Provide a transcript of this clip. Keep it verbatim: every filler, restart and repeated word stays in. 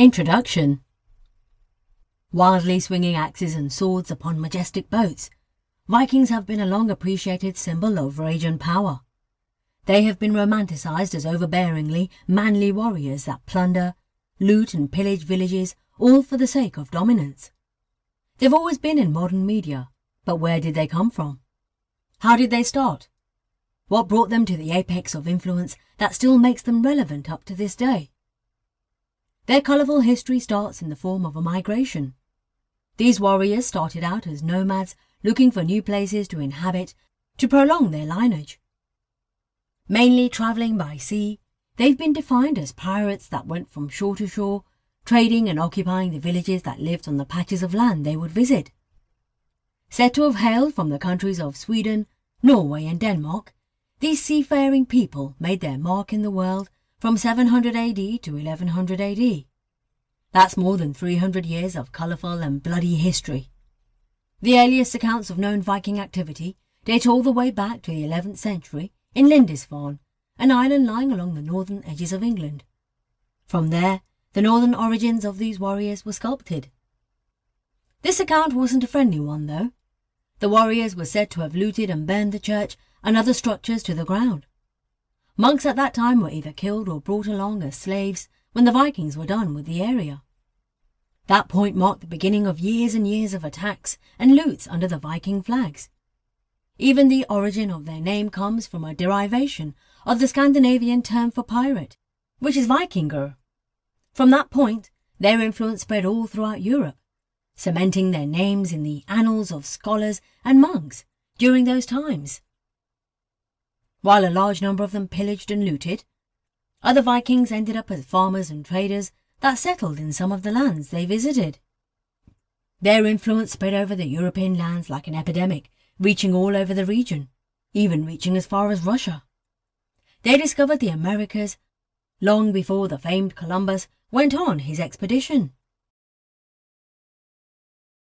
Introduction. Wildly swinging axes and swords upon majestic boats, Vikings have been a long appreciated symbol of rage and power. They have been romanticized as overbearingly manly warriors that plunder, loot and pillage villages, all for the sake of dominance. They've always been in modern media, but where did they come from? How did they start? What brought them to the apex of influence that still makes them relevant up to this day? Their colourful history starts in the form of a migration. These warriors started out as nomads looking for new places to inhabit to prolong their lineage. Mainly travelling by sea, they've been defined as pirates that went from shore to shore, trading and occupying the villages that lived on the patches of land they would visit. Said to have hailed from the countries of Sweden, Norway and Denmark, these seafaring people made their mark in the world from seven hundred A D to eleven hundred A D. That's more than three hundred years of colourful and bloody history. The earliest accounts of known Viking activity date all the way back to the eleventh century in Lindisfarne, an island lying along the northern edges of England. From there, the northern origins of these warriors were sculpted. This account wasn't a friendly one, though. The warriors were said to have looted and burned the church and other structures to the ground. Monks at that time were either killed or brought along as slaves when the Vikings were done with the area. That point marked the beginning of years and years of attacks and loots under the Viking flags. Even the origin of their name comes from a derivation of the Scandinavian term for pirate, which is Vikingur. From that point, their influence spread all throughout Europe, cementing their names in the annals of scholars and monks during those times. While a large number of them pillaged and looted, other Vikings ended up as farmers and traders that settled in some of the lands they visited. Their influence spread over the European lands like an epidemic, reaching all over the region, even reaching as far as Russia. They discovered the Americas long before the famed Columbus went on his expedition.